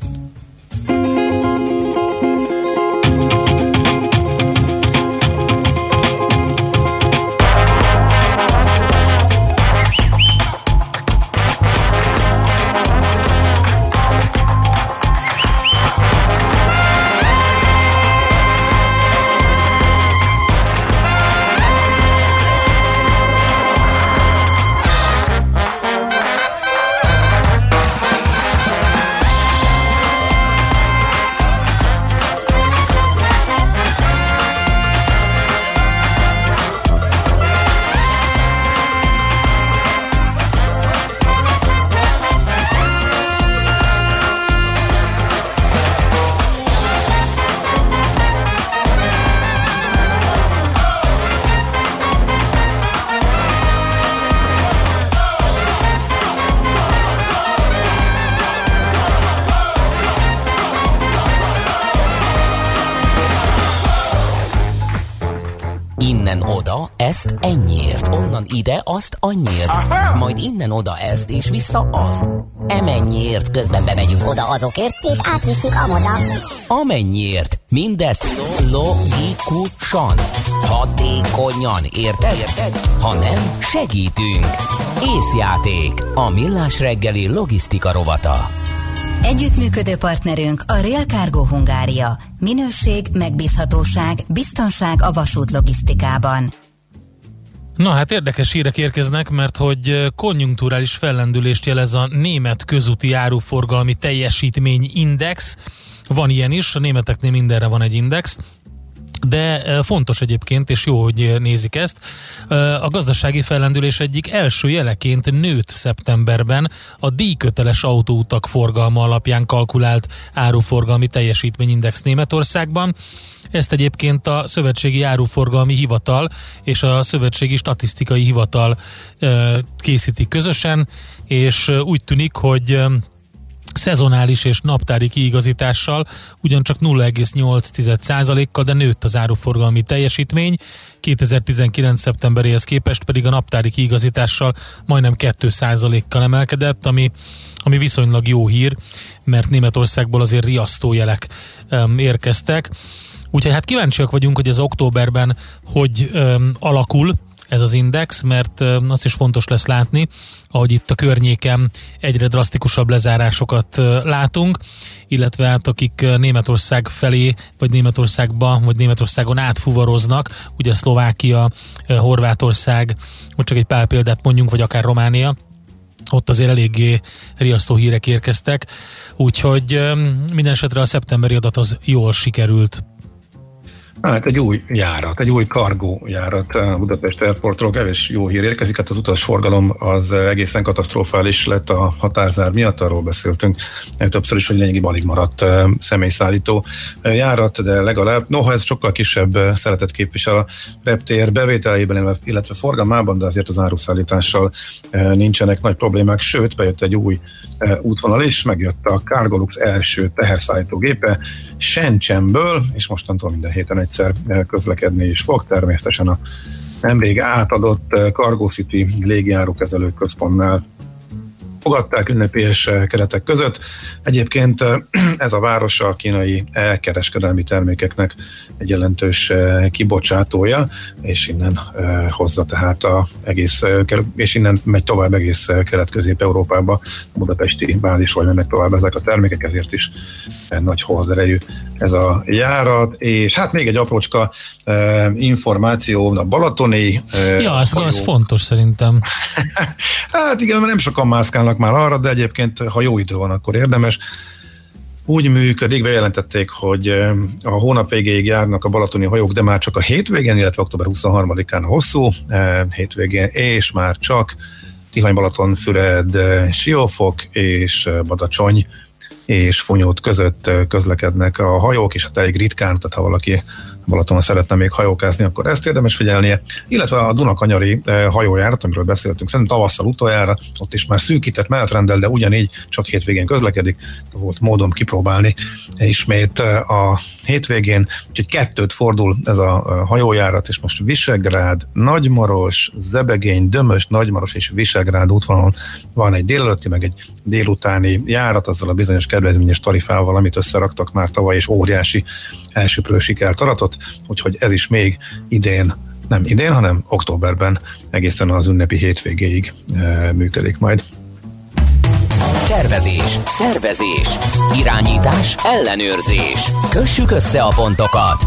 Ezt ennyiért, onnan ide, azt annyiért, majd innen oda ezt, és vissza azt. Emennyiért, közben bemegyünk oda azokért, és átvisszük amoda. Amennyiért, mindezt logikusan, hatékonyan, érted? Ha nem, segítünk. Észjáték, a Millás reggeli logisztika rovata. Együttműködő partnerünk a Rail Cargo Hungária. Minőség, megbízhatóság, biztonság a vasút logisztikában. Na hát érdekes hírek érkeznek, mert hogy konjunkturális fellendülést jelez a német közúti áruforgalmi teljesítményindex. Van ilyen is, a németeknél mindenre van egy index. De fontos egyébként, és jó, hogy nézik ezt. A gazdasági fellendülés egyik első jeleként nőtt szeptemberben a díjköteles autóutak forgalma alapján kalkulált áruforgalmi teljesítményindex Németországban. Ezt egyébként a Szövetségi Áruforgalmi Hivatal és a Szövetségi Statisztikai Hivatal készíti közösen, és úgy tűnik, hogy szezonális és naptári kiigazítással ugyancsak 0,8%-kal, de nőtt az áruforgalmi teljesítmény, 2019. szeptemberéhez képest pedig a naptári kiigazítással majdnem 2%-kal emelkedett, ami viszonylag jó hír, mert Németországból azért riasztójelek érkeztek. Úgyhogy hát kíváncsiak vagyunk, hogy ez októberben hogy alakul ez az index, mert azt is fontos lesz látni, ahogy itt a környéken egyre drasztikusabb lezárásokat látunk, illetve hát akik Németország felé, vagy Németországba, vagy Németországon átfuvaroznak, ugye Szlovákia, Horvátország, most csak egy pár példát mondjunk, vagy akár Románia, ott azért eléggé riasztó hírek érkeztek, úgyhogy minden esetre a szeptemberi adat az jól sikerült. Hát egy új járat, egy új kargójárat a Budapest Airportról, kevés jó hír érkezik, hát az utasforgalom az egészen katasztrofális lett a határzár miatt, arról beszéltünk többször is, hogy lényegében alig maradt személyszállító járat, de legalább, noha ez sokkal kisebb szeretet képvisel a reptér bevételében, illetve forgalmában, de azért az áruszállítással nincsenek nagy problémák, sőt, bejött egy új útvonal is, megjött a Cargolux első teherszállítógépe Shenzhenből, és mostantól minden héten egyszer közlekedni is fog, természetesen a nemrég átadott Cargo City légijárókezelő központnál fogadták ünnepélyes keretek között. Egyébként ez a város a kínai kereskedelmi termékeknek egy jelentős kibocsátója, és innen hozza tehát és innen megy tovább egész Kelet-Közép-Európába, a budapesti bázisról mennek tovább ezek a termékek, ezért is nagy horderejű ez a járat, és hát még egy aprócska információ, a balatoni... Ja, ez fontos szerintem. Hát igen, mert nem sokan mászkálnak már arra, de egyébként, ha jó idő van, akkor érdemes. úgy működik, bejelentették, hogy a hónap végéig járnak a balatoni hajók, de már csak a hétvégén, illetve október 23-án a hosszú hétvégén, és már csak Tihany-Balatonfüred, Siófok és Badacsony és Fonyód között közlekednek a hajók, és hát elég ritkán, tehát ha valaki Balatonon szeretne még hajókázni, akkor ezt érdemes figyelnie, illetve a Dunakanyari hajójárat, amiről beszéltünk, szerintem tavasszal utoljára, ott is már szűkített menetrendel, de ugyanígy csak hétvégén közlekedik, volt módom kipróbálni ismét a hétvégén, úgyhogy kettőt fordul ez a hajójárat, és most Visegrád, Nagymaros, Zebegény, Dömös, Nagymaros és Visegrád útvonalon van egy délelőtti, meg egy délutáni járat, azzal a bizonyos kedvezményes tarifával, amit összeraktak már tavaly, és óriási elsőprő sikert aratott. Úgyhogy ez is még idén, nem idén, hanem októberben egészen az ünnepi hétvégéig működik majd. Tervezés, szervezés, irányítás, ellenőrzés. Kössük össze a pontokat.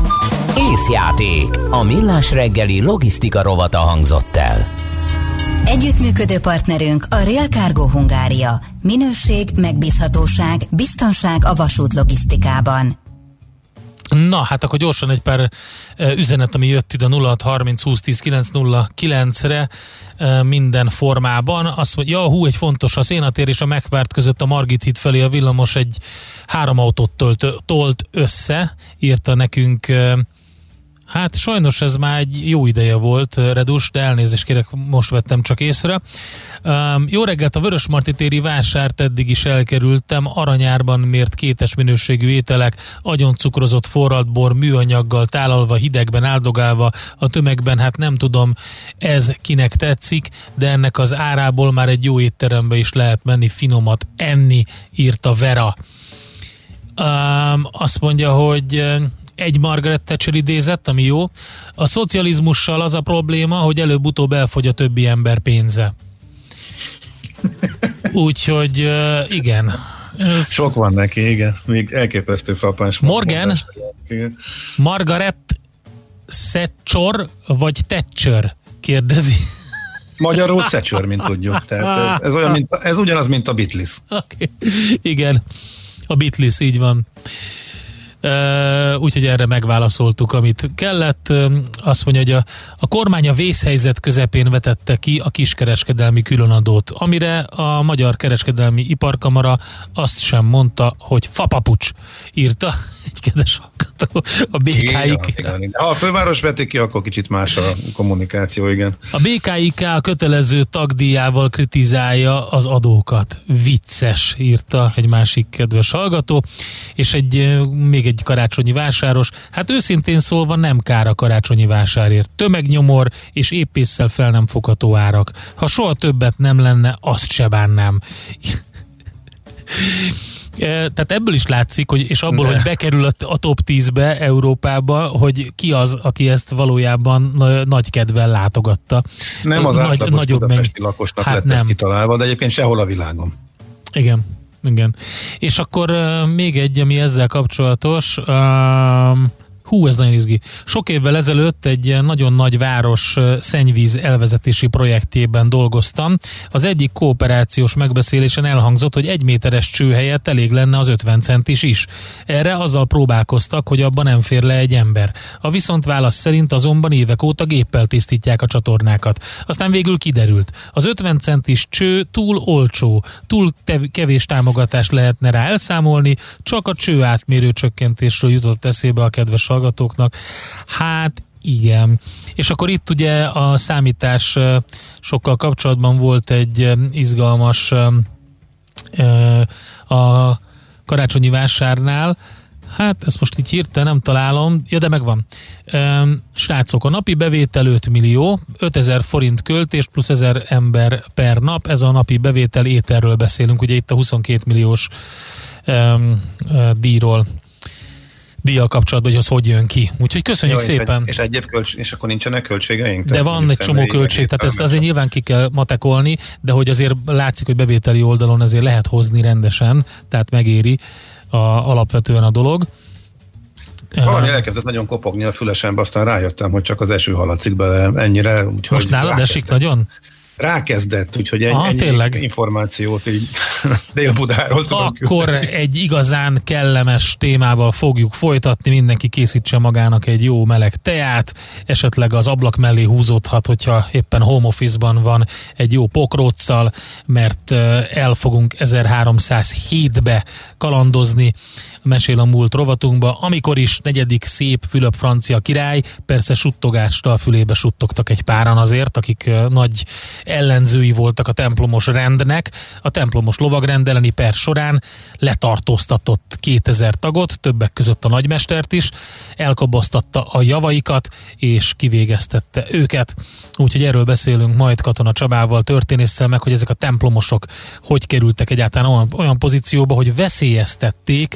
Észjáték. A Millás reggeli logisztika rovata hangzott el. Együttműködő partnerünk a Rail Cargo Hungária. Minőség, megbízhatóság, biztonság a vasút logisztikában. Na, hát akkor gyorsan egy pár üzenet, ami jött ide 0630 20 10 909-re minden formában. Azt mondja, egy fontos, a Szénatér és a Megvárt között a Margit híd felé a villamos egy 3 autót tolt össze, írta nekünk. Hát sajnos ez már egy jó ideje volt, Redus, de elnézést kérek, most vettem csak észre. Jó reggelt, a Vörösmarty téri vásárt eddig is elkerültem, aranyárban mért kétes minőségű ételek, agyon cukrozott forralt bor, műanyaggal tálalva, hidegben áldogálva, a tömegben, hát nem tudom, ez kinek tetszik, de ennek az árából már egy jó étterembe is lehet menni, finomat enni, írta Vera. Azt mondja, hogy egy Margaret Thatcher idézett, ami jó. A szocializmussal az a probléma, hogy előbb-utóbb elfogy a többi ember pénze. Úgyhogy igen. Ez... sok van neki, igen. Még elképesztő frappás. Margaret Thatcher vagy Thatcher? Kérdezi. Magyarul Thatcher, mint tudjuk. Tehát ez olyan, ez ugyanaz, mint a Beatles. Okay. Igen. A Beatles, így van. Úgyhogy erre megválaszoltuk, amit kellett. Azt mondja, hogy a kormány a vészhelyzet közepén vetette ki a kiskereskedelmi különadót, amire a Magyar Kereskedelmi Iparkamara azt sem mondta, hogy fapapucs, írta egy kedves hallgató a BKIK. Ha a főváros vetik ki, akkor kicsit más a kommunikáció, igen. A BKIK a kötelező tagdíjával kritizálja az adókat. Vicces, írta egy másik kedves hallgató, és még egy karácsonyi vásáros. Hát őszintén szólva nem kár a karácsonyi vásárért. Tömegnyomor és éppésszel fel nem fogható árak. Ha soha többet nem lenne, azt se bánnám. Tehát ebből is látszik, hogy, és abból, hogy bekerül a top 10-be Európába, hogy ki az, aki ezt valójában nagy kedvel látogatta. Nem az átlagos budapesti lakosnak hát lett nem. Ez kitalálva, de egyébként sehol a világon. Igen. És akkor még egy, ami ezzel kapcsolatos. Ez nagyon izgi. Sok évvel ezelőtt egy nagyon nagy város szennyvíz elvezetési projektjében dolgoztam. Az egyik kooperációs megbeszélésen elhangzott, hogy 1 méteres cső helyett elég lenne az 50 centis is. Erre azzal próbálkoztak, hogy abban nem fér le egy ember. A viszontválasz szerint azonban évek óta géppel tisztítják a csatornákat. Aztán végül kiderült. Az 50 centis cső túl olcsó, túl kevés támogatást lehetne rá elszámolni, csak a cső átmérő csökkentésről jutott eszébe a kedves hallgatóknak. Hát igen. És akkor itt ugye a számítás sokkal kapcsolatban volt egy izgalmas a karácsonyi vásárnál. Hát ezt most így hirtelen nem találom. Ja, de megvan. Srácok, a napi bevétel 5 millió, 5000 forint költés plusz 1000 ember per nap. Ez a napi bevétel, ételről beszélünk. Ugye itt a 22 milliós díjról. Díjjal kapcsolatban, hogy az hogy jön ki. Úgyhogy köszönjük szépen. És és akkor nincsenek költségeink? De van egy csomó költség, tehát ezt azért nyilván ki kell matekolni, de hogy azért látszik, hogy bevételi oldalon azért lehet hozni rendesen, tehát megéri alapvetően a dolog. Valami elkezdett nagyon kopogni a fülesembe, aztán rájöttem, hogy csak az eső haladszik bele ennyire. Most nálad esik nagyon? rákezdett, úgyhogy ennyi információt így Dél-Budáról tudom küldeni. Akkor egy igazán kellemes témával fogjuk folytatni, mindenki készítse magának egy jó meleg teát, esetleg az ablak mellé húzódhat, hogyha éppen home office-ban van, egy jó pokróccal, mert el fogunk 1307-be kalandozni, mesél a múlt rovatunkba, amikor is negyedik szép Fülöp francia király, persze suttogásra a fülébe suttogtak egy páran azért, akik nagy ellenzői voltak a templomos rendnek. A templomos lovagrend elleni per során letartóztatott 2000 tagot, többek között a nagymestert is, elkoboztatta a javaikat, és kivégeztette őket. Úgyhogy erről beszélünk majd Katona Csabával, történésszel, meg hogy ezek a templomosok hogy kerültek egyáltalán olyan pozícióba, hogy veszélyeztették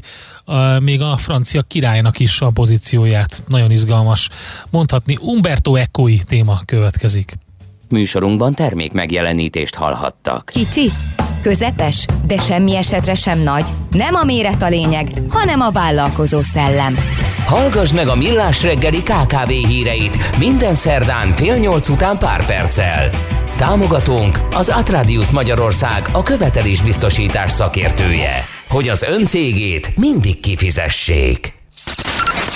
még a francia királynak is a pozícióját. Nagyon izgalmas. Mondhatni Umberto Eco-i téma következik. Műsorunkban termék megjelenítést hallhattak. Kicsi, közepes, de semmi esetre sem nagy. Nem a méret a lényeg, hanem a vállalkozó szellem. Hallgasd meg a Millás reggeli KKV híreit minden szerdán fél nyolc után pár perccel. Támogatónk az Atradius Magyarország, a követelésbiztosítás szakértője, hogy az ön cégét mindig kifizessék.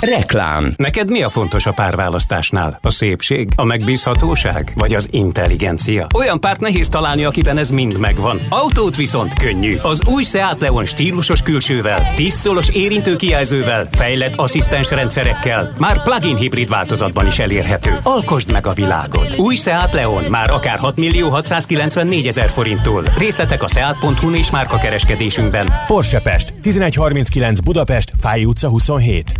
Reklám. Neked mi a fontos a párválasztásnál? A szépség? A megbízhatóság? Vagy az intelligencia? Olyan párt nehéz találni, akiben ez mind megvan. Autót viszont könnyű. Az új Seat Leon stílusos külsővel, 10-szolos érintő kijelzővel, fejlett asszisztens rendszerekkel, már plug-in hibrid változatban is elérhető. Alkosd meg a világot. Új Seat Leon már akár 6.694.000 forinttól. Részletek a seat.hu és márkakereskedésünkben. Porsche Pest, 1139 Budapest, Fáy utca 27.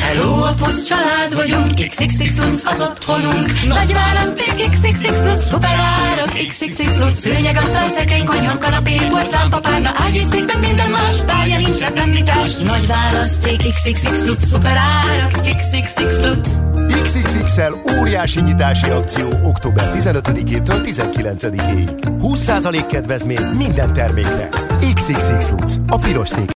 Hello, a Pusz család vagyunk, XXX az otthonunk. Nagy választék, XXX, szuperárak, XXX, szőnyeg, aztán szekrény, konyha, kanapé, porcelánpa, párna, ágy és székben minden más, párja nincs, ez nem vitás. Nagy választék, XXX, szuperárak, XXX. XXX-el óriási nyitási akció október 15-től 19-ig. 20% kedvezmény minden termékre. XXX, a piros szék.